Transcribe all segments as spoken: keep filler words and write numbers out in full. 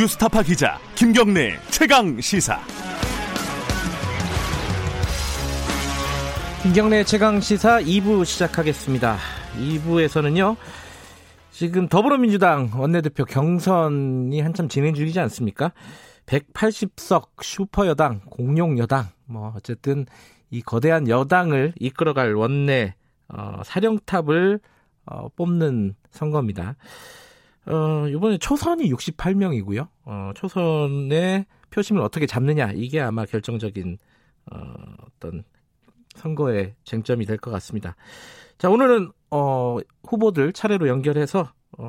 뉴스타파 기자 김경래 최강시사. 김경래 최강시사 이 부 시작하겠습니다. 이 부에서는요, 지금 더불어민주당 원내대표 경선이 한참 진행 중이지 않습니까? 백팔십 석 슈퍼여당, 공룡여당, 뭐 어쨌든 이 거대한 여당을 이끌어갈 원내 어, 사령탑을 어, 뽑는 선거입니다. 어, 이번에 초선이 육십팔 명이고요. 어, 초선의 표심을 어떻게 잡느냐, 이게 아마 결정적인 어, 어떤 선거의 쟁점이 될 것 같습니다. 자, 오늘은 어, 후보들 차례로 연결해서 어,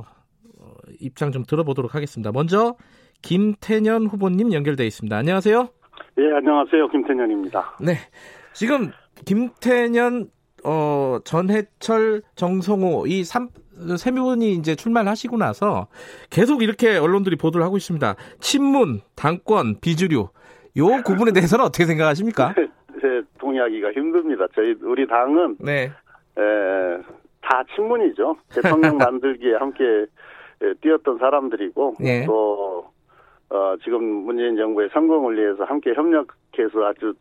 어, 입장 좀 들어보도록 하겠습니다. 먼저 김태년 후보님 연결돼 있습니다. 안녕하세요. 네, 안녕하세요. 김태년입니다. 네, 지금 김태년, 어, 전해철, 정성호 이 삼 세 분이 이제 출마하시고 나서 계속 이렇게 언론들이 보도를 하고 있습니다. 친문, 당권, 비주류, 요 구분에 대해서는 어떻게 생각하십니까? 네, 동의하기가 힘듭니다. 저희 우리 당은 네. 에, 다 친문이죠. 대통령 만들기에 함께 에, 뛰었던 사람들이고 네. 또 어, 지금 문재인 정부의 성공을 위해서 함께 협력해서 아주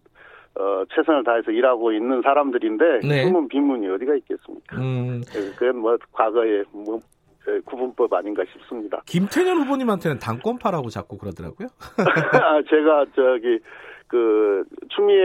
어, 최선을 다해서 일하고 있는 사람들인데 네. 친문 비문이 어디가 있겠습니까? 음. 그건 뭐 과거의 뭐, 구분법 아닌가 싶습니다. 김태년 후보님한테는 당권파라고 자꾸 그러더라고요. 제가 저기 그 추미애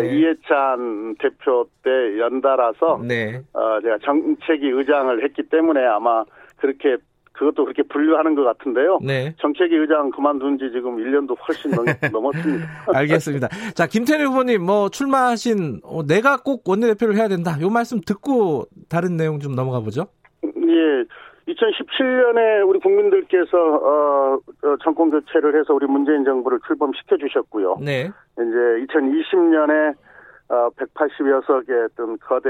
네. 이해찬 대표 때 연달아서 네. 어, 제가 정책위 의장을 했기 때문에 아마 그렇게 그것도 그렇게 분류하는 것 같은데요. 네. 정책위 의장 그만둔 지 지금 일 년도 훨씬 넘, 넘었습니다. 알겠습니다. 자, 김태년 후보님, 뭐 출마하신 어, 내가 꼭 원내대표를 해야 된다, 이 말씀 듣고 다른 내용 좀 넘어가 보죠. 예. 이천십칠 년에 우리 국민들께서 어, 정권 교체를 해서 우리 문재인 정부를 출범시켜 주셨고요. 네. 이제 이천이십 년에 어, 백팔십여 석의 어떤 거대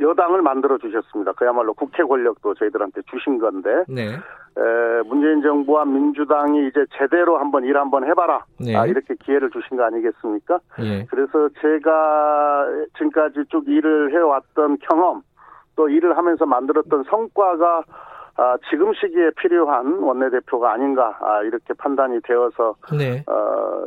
여당을 만들어 주셨습니다. 그야말로 국회 권력도 저희들한테 주신 건데 네. 에, 문재인 정부와 민주당이 이제 제대로 한번 일 한번 해봐라. 네. 아, 이렇게 기회를 주신 거 아니겠습니까? 네. 그래서 제가 지금까지 쭉 일을 해왔던 경험, 또 일을 하면서 만들었던 성과가 아, 지금 시기에 필요한 원내대표가 아닌가, 아, 이렇게 판단이 되어서 네. 어,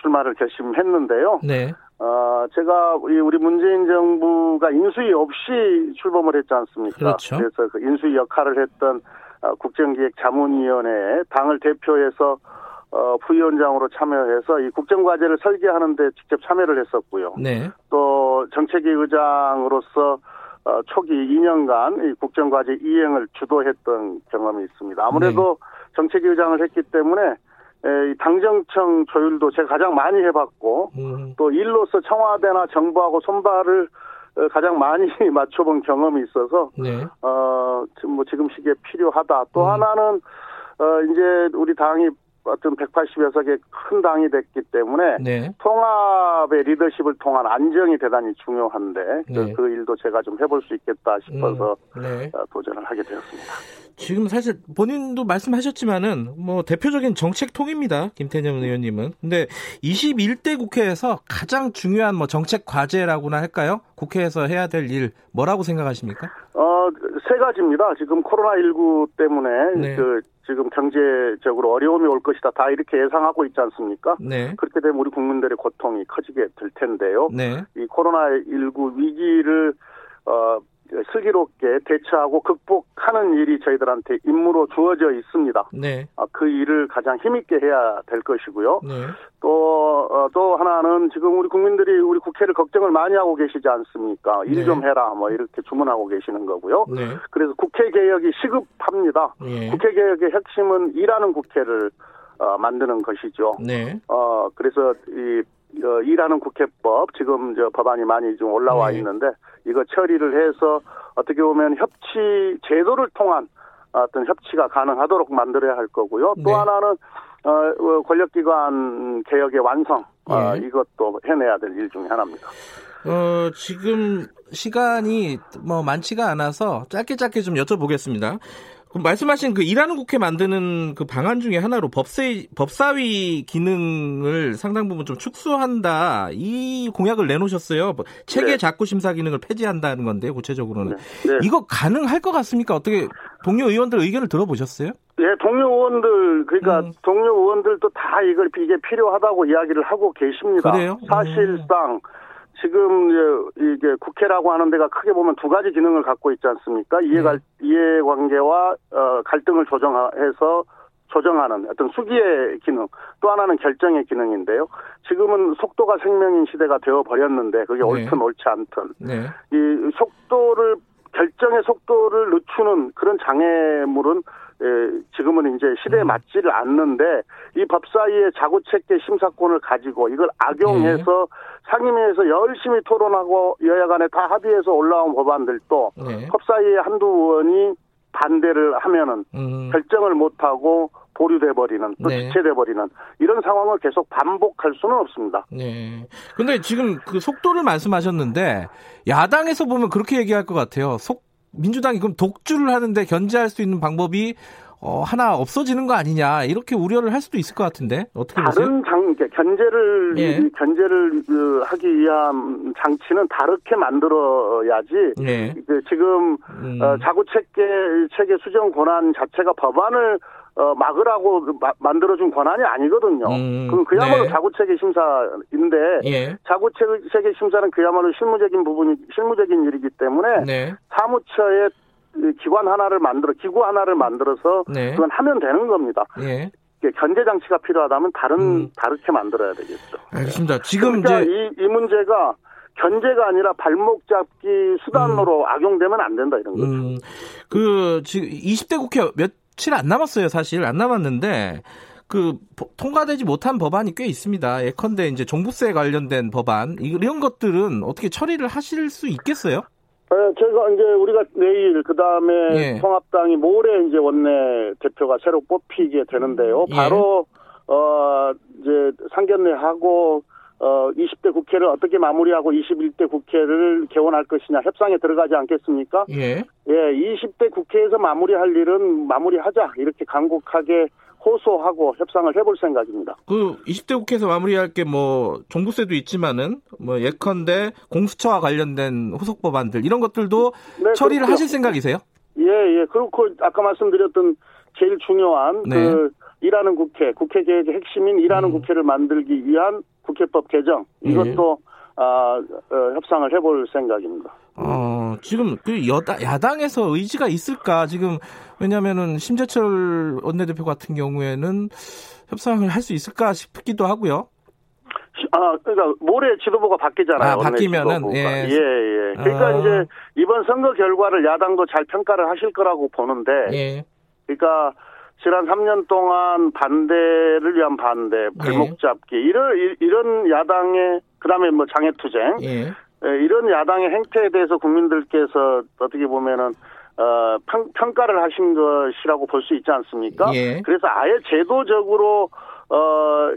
출마를 결심했는데요. 네. 어, 제가 우리 문재인 정부가 인수위 없이 출범을 했지 않습니까? 그렇죠. 그래서 그 인수위 역할을 했던 어, 국정기획자문위원회에 당을 대표해서 어, 부위원장으로 참여해서 이 국정과제를 설계하는 데 직접 참여를 했었고요. 네. 또 정책위 의장으로서 어, 초기 이 년간 이 국정과제 이행을 주도했던 경험이 있습니다. 아무래도 네. 정책위 의장을 했기 때문에 에, 당정청 조율도 제가 가장 많이 해봤고 음. 또 일로서 청와대나 정부하고 손발을 에, 가장 많이 맞춰본 경험이 있어서 네. 어, 지금 뭐 지금 시기에 필요하다. 또 음. 하나는 어, 이제 우리 당이 어떤 백팔십여 석의 큰 당이 됐기 때문에 네. 통합의 리더십을 통한 안정이 대단히 중요한데 네. 그 일도 제가 좀 해볼 수 있겠다 싶어서 음, 네. 도전을 하게 되었습니다. 지금 사실 본인도 말씀하셨지만은 뭐 대표적인 정책통입니다, 김태년 의원님은. 근데 이십일 대 국회에서 가장 중요한 뭐 정책 과제라고나 할까요? 국회에서 해야 될 일 뭐라고 생각하십니까? 어, 세 가지입니다. 지금 코로나십구 때문에 네. 그 지금 경제적으로 어려움이 올 것이다, 다 이렇게 예상하고 있지 않습니까? 네. 그렇게 되면 우리 국민들의 고통이 커지게 될 텐데요. 네. 이 코로나십구 위기를 어, 슬기롭게 대처하고 극복하는 일이 저희들한테 임무로 주어져 있습니다. 네. 어, 그 일을 가장 힘있게 해야 될 것이고요. 네. 또, 어, 또 하나는 지금 우리 국민들이 우리 국회를 걱정을 많이 하고 계시지 않습니까? 일 좀 네. 해라, 뭐 이렇게 주문하고 계시는 거고요. 네. 그래서 국회 개혁이 시급합니다. 네. 국회 개혁의 핵심은 일하는 국회를 어, 만드는 것이죠. 네. 어, 그래서 이 어, 일하는 국회법, 지금 저 법안이 많이 좀 올라와 네. 있는데 이거 처리를 해서 어떻게 보면 협치 제도를 통한 어떤 협치가 가능하도록 만들어야 할 거고요. 네. 또 하나는 어, 권력기관 개혁의 완성, 네. 어, 이것도 해내야 될 일 중에 하나입니다. 어, 지금 시간이 뭐 많지가 않아서 짧게 짧게 좀 여쭤보겠습니다. 그럼 말씀하신 그 일하는 국회 만드는 그 방안 중에 하나로 법세, 법사위 기능을 상당 부분 좀 축소한다, 이 공약을 내놓으셨어요. 체계 네. 작고 심사 기능을 폐지한다는 건데, 구체적으로는. 네. 네. 이거 가능할 것 같습니까? 어떻게 동료 의원들 의견을 들어보셨어요? 예, 동료 의원들, 그러니까 음. 동료 의원들도 다 이걸 이게 필요하다고 이야기를 하고 계십니다. 그래요? 사실상 음. 지금 이게 국회라고 하는 데가 크게 보면 두 가지 기능을 갖고 있지 않습니까? 이해갈, 네. 이해관계와 어, 갈등을 조정해서 조정하는 어떤 수기의 기능, 또 하나는 결정의 기능인데요. 지금은 속도가 생명인 시대가 되어버렸는데 그게 네. 옳든 옳지 않든. 네. 이 속도를, 결정의 속도를 늦추는 그런 장애물은 지금은 이제 시대에 맞지를 않는데 이 법사위의 자구책계 심사권을 가지고 이걸 악용해서 네. 상임위에서 열심히 토론하고 여야 간에 다 합의해서 올라온 법안들도 네. 법사위의 한두 의원이 반대를 하면은 음. 결정을 못하고 보류돼버리는, 또 네. 지체돼버리는 이런 상황을 계속 반복할 수는 없습니다. 네. 근데 지금 그 속도를 말씀하셨는데 야당에서 보면 그렇게 얘기할 것 같아요. 속, 민주당이 그럼 독주를 하는데 견제할 수 있는 방법이 어, 하나 없어지는 거 아니냐 이렇게 우려를 할 수도 있을 것 같은데 어떻게 보세요? 다른 장, 견제를 예. 견제를 그, 하기 위한 장치는 다르게 만들어야지. 예. 그, 지금 음. 어, 자구책계 체계 수정 권한 자체가 법안을 어, 막으라고 마, 만들어준 권한이 아니거든요. 음, 그럼 그야말로 네. 자구체계 심사인데, 예. 자구체계 심사는 그야말로 실무적인 부분이, 실무적인 일이기 때문에, 네. 사무처의 기관 하나를 만들어, 기구 하나를 만들어서, 네. 그건 하면 되는 겁니다. 예. 견제 장치가 필요하다면 다른, 음. 다르게 만들어야 되겠죠. 알겠습니다. 지금 그러니까 이제. 이, 이 문제가, 견제가 아니라 발목 잡기 수단으로 음. 악용되면 안 된다, 이런 거죠. 음. 그, 지금 이십 대 국회 몇, 며칠 안 남았어요. 사실 안 남았는데 그 통과되지 못한 법안이 꽤 있습니다. 예컨대 이제 종부세 관련된 법안 이런 것들은 어떻게 처리를 하실 수 있겠어요? 네, 제가 이제 우리가 내일 그 다음에 예. 통합당이 모레 이제 원내 대표가 새로 뽑히게 되는데요. 바로 예. 어 이제 상견례하고 어 이십 대 국회를 어떻게 마무리하고 이십일 대 국회를 개원할 것이냐 협상에 들어가지 않겠습니까? 예. 예, 이십 대 국회에서 마무리할 일은 마무리하자 이렇게 간곡하게 호소하고 협상을 해볼 생각입니다. 그 이십 대 국회에서 마무리할 게 뭐 종부세도 있지만은 뭐 예컨대 공수처와 관련된 후속 법안들 이런 것들도 네, 처리를 그렇고요. 하실 생각이세요? 예, 예. 그렇고 아까 말씀드렸던 제일 중요한 네. 그 일하는 국회, 국회 개혁의 핵심인 일하는 음. 국회를 만들기 위한 국회법 개정 이것도 예. 어, 어, 협상을 해볼 생각입니다. 어, 지금 그 여당 야당에서 의지가 있을까? 지금 왜냐하면은 심재철 원내대표 같은 경우에는 협상을 할 수 있을까 싶기도 하고요. 아, 그러니까 모레 지도부가 바뀌잖아요. 아, 바뀌면은 예. 예, 예. 그러니까 아. 이제 이번 선거 결과를 야당도 잘 평가를 하실 거라고 보는데, 예. 그러니까. 지난 삼 년 동안 반대를 위한 반대, 발목 잡기, 네. 이런, 이런 야당의, 그 다음에 뭐 장애투쟁, 네. 이런 야당의 행태에 대해서 국민들께서 어떻게 보면은, 어, 평, 평가를 하신 것이라고 볼 수 있지 않습니까? 네. 그래서 아예 제도적으로, 어,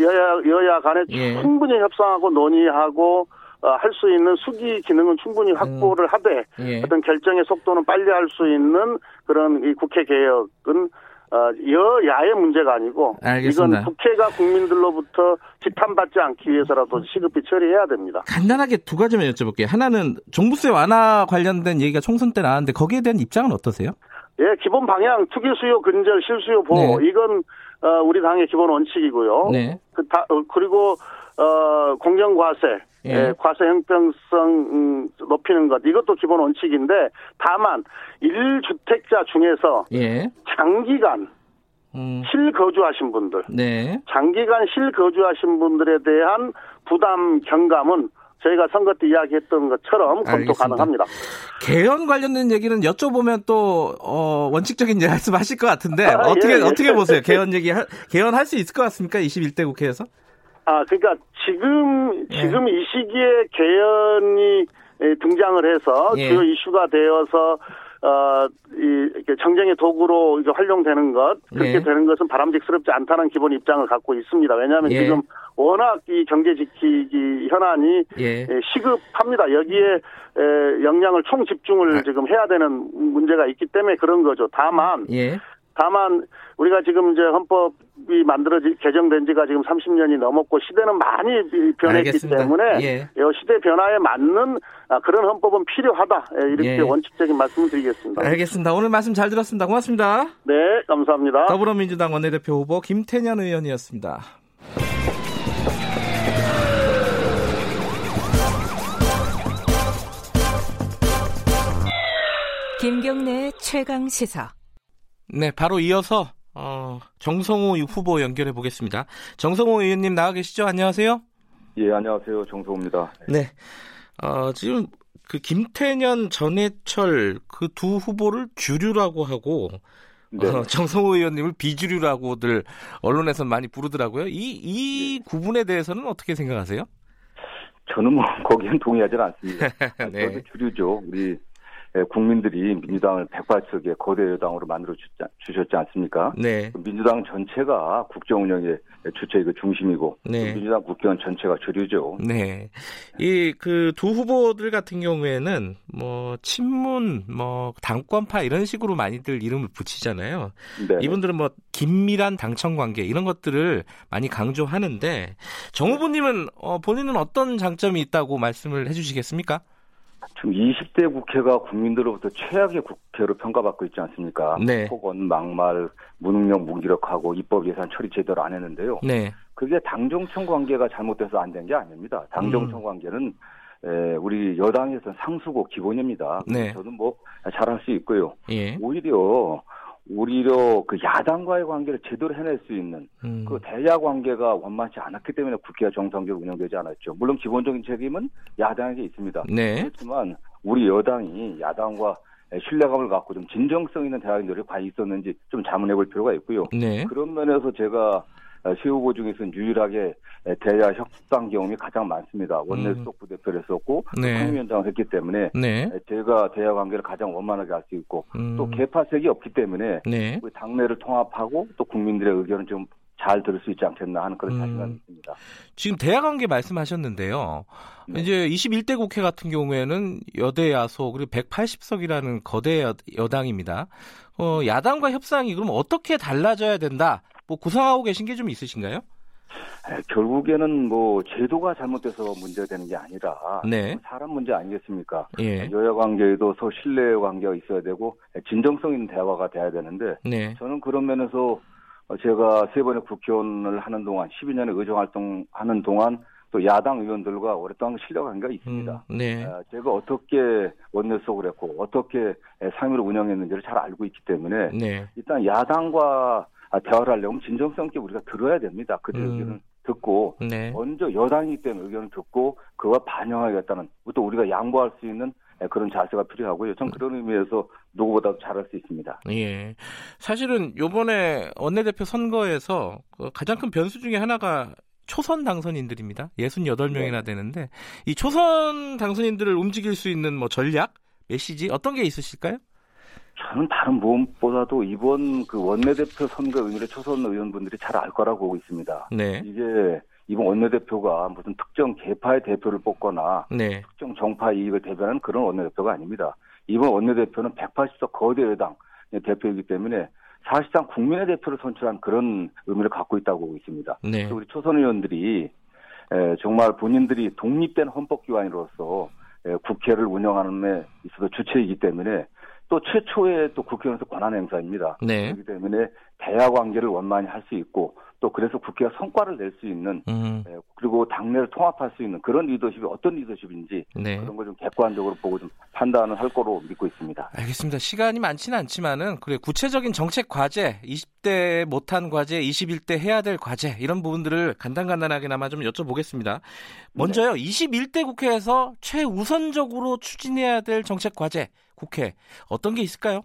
여야, 여야 간에 네. 충분히 협상하고 논의하고, 할 수 있는 수기 기능은 충분히 확보를 하되, 네. 어떤 결정의 속도는 빨리 할 수 있는 그런 이 국회 개혁은 어, 여야의 문제가 아니고 알겠습니다. 이건 국회가 국민들로부터 비판받지 않기 위해서라도 시급히 처리해야 됩니다. 간단하게 두 가지만 여쭤볼게요. 하나는 종부세 완화 관련된 얘기가 총선 때 나왔는데 거기에 대한 입장은 어떠세요? 예, 기본 방향 투기 수요 근절 실수요 보호 네. 이건 어, 우리 당의 기본 원칙이고요. 네. 그, 다, 그리고 어, 공정과세, 예. 예, 과세 형평성 음, 높이는 것 이것도 기본 원칙인데 다만 일 주택자 중에서 예. 장기간 음. 실거주하신 분들, 네. 장기간 실거주하신 분들에 대한 부담 경감은 저희가 선거 때 이야기했던 것처럼 검토 가능합니다. 개헌 관련된 얘기는 여쭤보면 또 어, 원칙적인 말씀하실 것 같은데 아, 어떻게 예, 예. 어떻게 보세요? 개헌 얘기 개헌할 수 있을 것 같습니까? 이십일 대 국회에서? 아, 그러니까 지금 지금 네. 이 시기에 개헌이 등장을 해서 예. 주요 이슈가 되어서 어, 이 정쟁의 도구로 이제 활용되는 것 그렇게 예. 되는 것은 바람직스럽지 않다는 기본 입장을 갖고 있습니다. 왜냐하면 예. 지금 워낙 이 경제 지키기 현안이 예. 시급합니다. 여기에 에, 역량을 총 집중을 아. 지금 해야 되는 문제가 있기 때문에 그런 거죠. 다만. 예. 다만 우리가 지금 이제 헌법이 만들어지 개정된 지가 지금 삼십 년이 넘었고 시대는 많이 변했기 알겠습니다. 때문에 예. 시대 변화에 맞는 그런 헌법은 필요하다. 이렇게 예. 원칙적인 말씀을 드리겠습니다. 알겠습니다. 오늘 말씀 잘 들었습니다. 고맙습니다. 네, 감사합니다. 더불어민주당 원내대표 후보 김태년 의원이었습니다. 김경래 최강시사. 네, 바로 이어서 어, 정성호 후보 연결해 보겠습니다. 정성호 의원님 나와 계시죠? 안녕하세요. 예, 안녕하세요. 정성호입니다. 네, 어, 지금 그 김태년, 전해철 그 두 후보를 주류라고 하고 네. 어, 정성호 의원님을 비주류라고들 언론에서 많이 부르더라고요. 이, 이 네. 구분에 대해서는 어떻게 생각하세요? 저는 뭐 거기는 동의하지 않습니다. 네. 저도 주류죠. 우리 국민들이 민주당을 백팔 석의 거대 여당으로 만들어 주셨지 않습니까? 네. 민주당 전체가 국정운영의 주체이고 중심이고 네. 민주당 국회의원 전체가 주류죠. 네. 이 그 두 후보들 같은 경우에는 뭐 친문, 뭐 당권파 이런 식으로 많이들 이름을 붙이잖아요. 네. 이분들은 뭐 긴밀한 당청 관계 이런 것들을 많이 강조하는데 정 후보님은 어, 본인은 어떤 장점이 있다고 말씀을 해주시겠습니까? 지금 이십 대 국회가 국민들로부터 최악의 국회로 평가받고 있지 않습니까? 네. 폭언, 막말, 무능력, 무기력하고 입법 예산 처리 제대로 안 했는데요. 네. 그게 당정청 관계가 잘못돼서 안 된 게 아닙니다. 당정청 음. 관계는 우리 여당에서는 상수고 기본입니다. 네. 저는 뭐 잘할 수 있고요. 예. 오히려 오히려 그 야당과의 관계를 제대로 해낼 수 있는 음. 그 대야 관계가 원만치 않았기 때문에 국회가 정상적으로 운영되지 않았죠. 물론 기본적인 책임은 야당에게 있습니다. 네. 그렇지만 우리 여당이 야당과 신뢰감을 갖고 좀 진정성 있는 대화의 노력이 과연 있었는지 좀 자문해 볼 필요가 있고요. 네. 그런 면에서 제가 세 후보 중에서는 유일하게 대야 협상 경험이 가장 많습니다. 원내 수석 부대표를 했었고 상임위원장을 네. 했기 때문에 네. 제가 대야 관계를 가장 원만하게 할 수 있고 음. 또 개파색이 없기 때문에 네. 우리 당내를 통합하고 또 국민들의 의견을 좀 잘 들을 수 있지 않겠나 하는 그런 자신감이 음. 있습니다. 지금 대야 관계 말씀하셨는데요. 네. 이제 이십일 대 국회 같은 경우에는 여대 야소 그리고 백팔십 석이라는 거대 여, 여당입니다. 어, 야당과 협상이 그럼 어떻게 달라져야 된다? 뭐 구상하고 계신 게 좀 있으신가요? 에, 결국에는 뭐 제도가 잘못돼서 문제되는 게 아니라 네. 사람 문제 아니겠습니까? 예. 여야 관계에도 서 신뢰 관계가 있어야 되고 진정성 있는 대화가 돼야 되는데 네. 저는 그런 면에서 제가 세 번의 국회의원을 하는 동안 십이 년의 의정활동 하는 동안 또 야당 의원들과 오랫동안 신뢰관계가 있습니다. 음, 네. 제가 어떻게 원내수석을 했고 어떻게 상임위를 운영했는지를 잘 알고 있기 때문에 네. 일단 야당과 대화를 하려면 진정성 있게 우리가 들어야 됩니다. 그들의 음. 의견을 듣고 네. 먼저 여당이기 때문에 의견을 듣고 그와 반영하겠다는 또 우리가 양보할 수 있는 그런 자세가 필요하고요. 전 그런 의미에서 누구보다도 잘할 수 있습니다. 예. 사실은 이번에 원내대표 선거에서 가장 큰 변수 중에 하나가 초선 당선인들입니다. 육십팔 명이나 되는데 이 초선 당선인들을 움직일 수 있는 뭐 전략, 메시지 어떤 게 있으실까요? 저는 다른 무엇보다도 이번 그 원내대표 선거 의미를 초선 의원분들이 잘 알 거라고 보고 있습니다. 네. 이게 이번 원내대표가 무슨 특정 계파의 대표를 뽑거나 네. 특정 정파 이익을 대변하는 그런 원내대표가 아닙니다. 이번 원내대표는 백팔십 석 거대 여당 대표이기 때문에 사실상 국민의 대표를 선출한 그런 의미를 갖고 있다고 보고 있습니다. 네. 그래서 우리 초선 의원들이 정말 본인들이 독립된 헌법기관으로서 국회를 운영하는 데 있어서 주체이기 때문에 또 최초의 또 국회의원에서 권한 행사입니다. 네. 그렇기 때문에 대야 관계를 원만히 할 수 있고 또 그래서 국회가 성과를 낼 수 있는 음. 그리고 당내를 통합할 수 있는 그런 리더십이 어떤 리더십인지 네. 그런 걸 좀 객관적으로 보고 좀 판단을 할 거로 믿고 있습니다. 알겠습니다. 시간이 많지는 않지만은 그래 구체적인 정책 과제, 이십 대 못한 과제, 이십일 대 해야 될 과제 이런 부분들을 간단간단하게나마 좀 여쭤보겠습니다. 먼저요, 네. 이십일 대 국회에서 최우선적으로 추진해야 될 정책 과제, 국회 어떤 게 있을까요?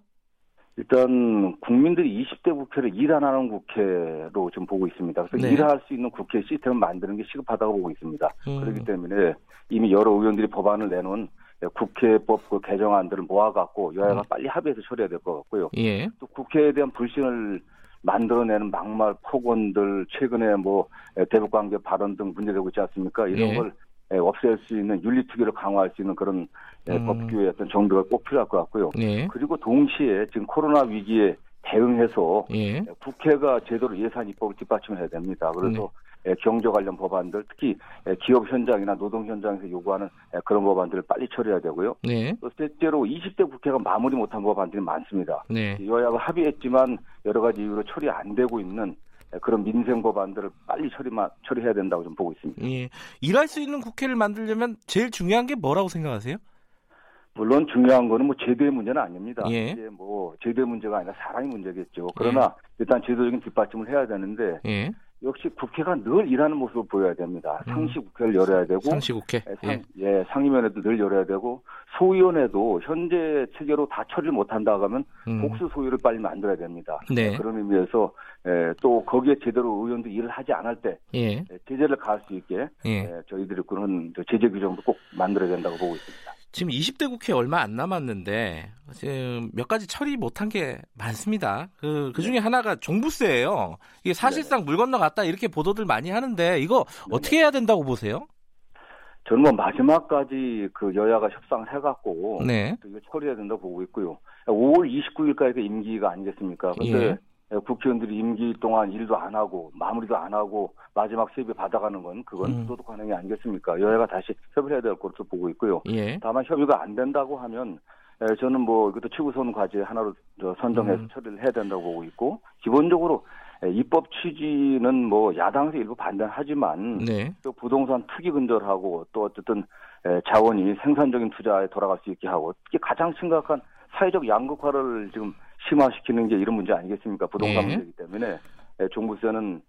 일단 국민들이 이십 대 국회를 일하는 국회로 좀 보고 있습니다. 그래서 네. 일할 수 있는 국회 시스템을 만드는 게 시급하다고 보고 있습니다. 음. 그렇기 때문에 이미 여러 의원들이 법안을 내놓은 국회법 그 개정안들을 모아갖고 여야가 음. 빨리 합의해서 처리해야 될 것 같고요. 예. 또 국회에 대한 불신을 만들어내는 막말, 폭언들, 최근에 뭐 대북관계 발언 등 문제되고 있지 않습니까? 이런 예. 걸 없앨 수 있는 윤리투기를 강화할 수 있는 그런 음. 법규의 어떤 정비가 꼭 필요할 것 같고요. 네. 그리고 동시에 지금 코로나 위기에 대응해서 예. 국회가 제대로 예산 입법을 뒷받침해야 됩니다. 그래서 네. 경제 관련 법안들, 특히 기업 현장이나 노동 현장에서 요구하는 그런 법안들을 빨리 처리해야 되고요. 네. 또 실제로 이십 대 국회가 마무리 못한 법안들이 많습니다. 네. 여야가 합의했지만 여러 가지 이유로 처리 안 되고 있는 그런 민생 법안들을 빨리 처리만, 처리해야 된다고 좀 보고 있습니다. 예. 일할 수 있는 국회를 만들려면 제일 중요한 게 뭐라고 생각하세요? 물론 중요한 거는 뭐 제도의 문제는 아닙니다. 예. 이제 뭐 제도의 문제가 아니라 사람의 문제겠죠. 그러나 예. 일단 제도적인 뒷받침을 해야 되는데 예. 역시 국회가 늘 일하는 모습을 보여야 됩니다. 음. 상시 국회를 열어야 되고 상시 국회, 상, 예. 예, 상임위원회도 늘 열어야 되고 소위원회도 현재 체계로 다 처리를 못한다 하면 음. 복수 소위를 빨리 만들어야 됩니다. 네. 그런 의미에서 예, 또 거기에 제대로 의원도 일을 하지 않을 때 예. 제재를 가할 수 있게 예. 예, 저희들이 그런 제재 규정도 꼭 만들어야 된다고 보고 있습니다. 지금 이십 대 국회 얼마 안 남았는데 지금 몇 가지 처리 못한 게 많습니다. 그, 그중에 네. 하나가 종부세예요. 이게 사실상 네. 물 건너갔다 이렇게 보도들 많이 하는데 이거 네. 어떻게 해야 된다고 보세요? 저는 뭐 마지막까지 그 여야가 협상을 해갖고 네. 이거 처리해야 된다고 보고 있고요. 오월 이십구일까지 임기가 아니겠습니까? 그런데 예. 국회의원들이 임기 동안 일도 안 하고 마무리도 안 하고 마지막 세비 받아가는 건 그건 음. 도덕 관행이 아니겠습니까? 여야가 다시 협의를 해야 될 것으로 보고 있고요. 예. 다만 협의가 안 된다고 하면 저는 뭐 이것도 최우선 과제 하나로 선정해서 음. 처리를 해야 된다고 보고 있고 기본적으로 입법 취지는 뭐 야당에서 일부 반대하지만 네. 또 부동산 투기 근절하고 또 어쨌든 자원이 생산적인 투자에 돌아갈 수 있게 하고 특히 가장 심각한 사회적 양극화를 지금 심화시키는 게 이런 문제 아니겠습니까? 부동산 네. 문제이기 때문에 종부세는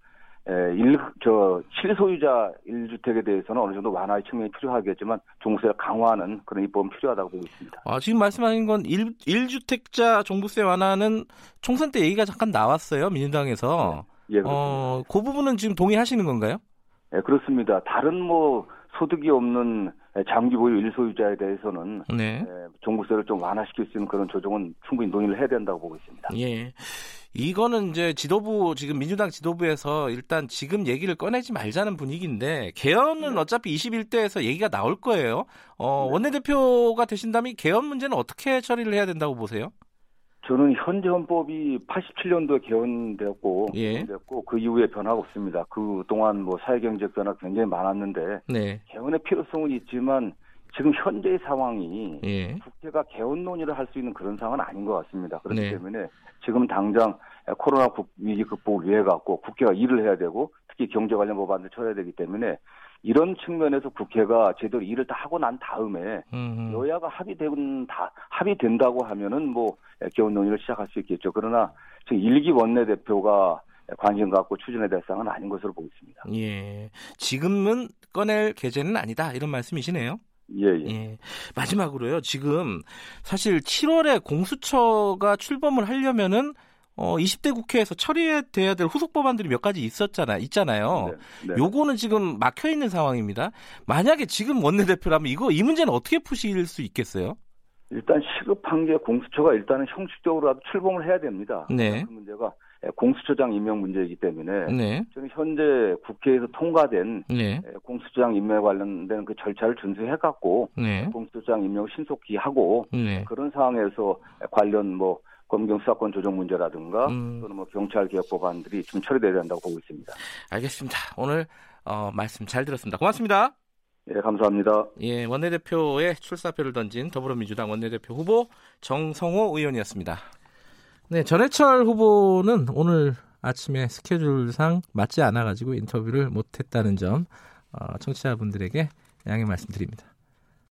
일, 저, 실소유자 일주택에 대해서는 어느 정도 완화의 측면이 필요하겠지만 종부세를 강화하는 그런 입법은 필요하다고 보고 있습니다. 아, 지금 말씀하신 건 일, 일주택자 종부세 완화는 총선 때 얘기가 잠깐 나왔어요. 민주당에서. 네. 예, 어, 그 부분은 지금 동의하시는 건가요? 예, 그렇습니다. 다른 뭐 소득이 없는 장기 보유 일소유자에 대해서는 네. 예, 종부세를 좀 완화시킬 수 있는 그런 조정은 충분히 논의를 해야 된다고 보고 있습니다. 예. 이거는 이제 지도부, 지금 민주당 지도부에서 일단 지금 얘기를 꺼내지 말자는 분위기인데, 개헌은 네. 어차피 이십일 대에서 얘기가 나올 거예요. 어, 네. 원내대표가 되신다면 개헌 문제는 어떻게 처리를 해야 된다고 보세요? 저는 현재 헌법이 팔십칠년도에 개헌되었고, 예. 됐고, 그 이후에 변화가 없습니다. 그동안 뭐 사회경제적 변화가 굉장히 많았는데, 네. 개헌의 필요성은 있지만, 지금 현재의 상황이 예. 국회가 개헌 논의를 할 수 있는 그런 상황은 아닌 것 같습니다. 그렇기 네. 때문에 지금 당장 코로나 위기 극복을 위해 갖고 국회가 일을 해야 되고 특히 경제 관련 법안을 처리해야 되기 때문에 이런 측면에서 국회가 제대로 일을 다 하고 난 다음에 음흠. 여야가 합의된 다 합의된다고 하면은 뭐 개헌 논의를 시작할 수 있겠죠. 그러나 지금 일기 원내대표가 관심 갖고 추진의 대상은 아닌 것으로 보고 있습니다. 예, 지금은 꺼낼 계제는 아니다 이런 말씀이시네요. 예, 예. 예. 마지막으로요. 지금 사실 칠월에 공수처가 출범을 하려면은 어, 이십 대 국회에서 처리돼야 될 후속 법안들이 몇 가지 있었잖아, 있잖아요. 네, 네. 요거는 지금 막혀 있는 상황입니다. 만약에 지금 원내대표라면 이거 이 문제는 어떻게 푸실 수 있겠어요? 일단 시급한 게 공수처가 일단은 형식적으로라도 출범을 해야 됩니다. 네. 그 문제가 공수처장 임명 문제이기 때문에 네. 저는 현재 국회에서 통과된 네. 공수처장 임명에 관련된 그 절차를 준수해갖고 네. 공수처장 임명을 신속히 하고 네. 그런 상황에서 관련 뭐 검경 수사권 조정 문제라든가 음. 또는 뭐 경찰 개혁 법안들이 좀 처리돼야 된다고 보고 있습니다. 알겠습니다. 오늘 어, 말씀 잘 들었습니다. 고맙습니다. 예, 감사합니다. 예, 원내대표의 출사표를 던진 더불어민주당 원내대표 후보 정성호 의원이었습니다. 네, 전해철 후보는 오늘 아침에 스케줄상 맞지 않아가지고 인터뷰를 못했다는 점 어, 청취자분들에게 양해 말씀드립니다.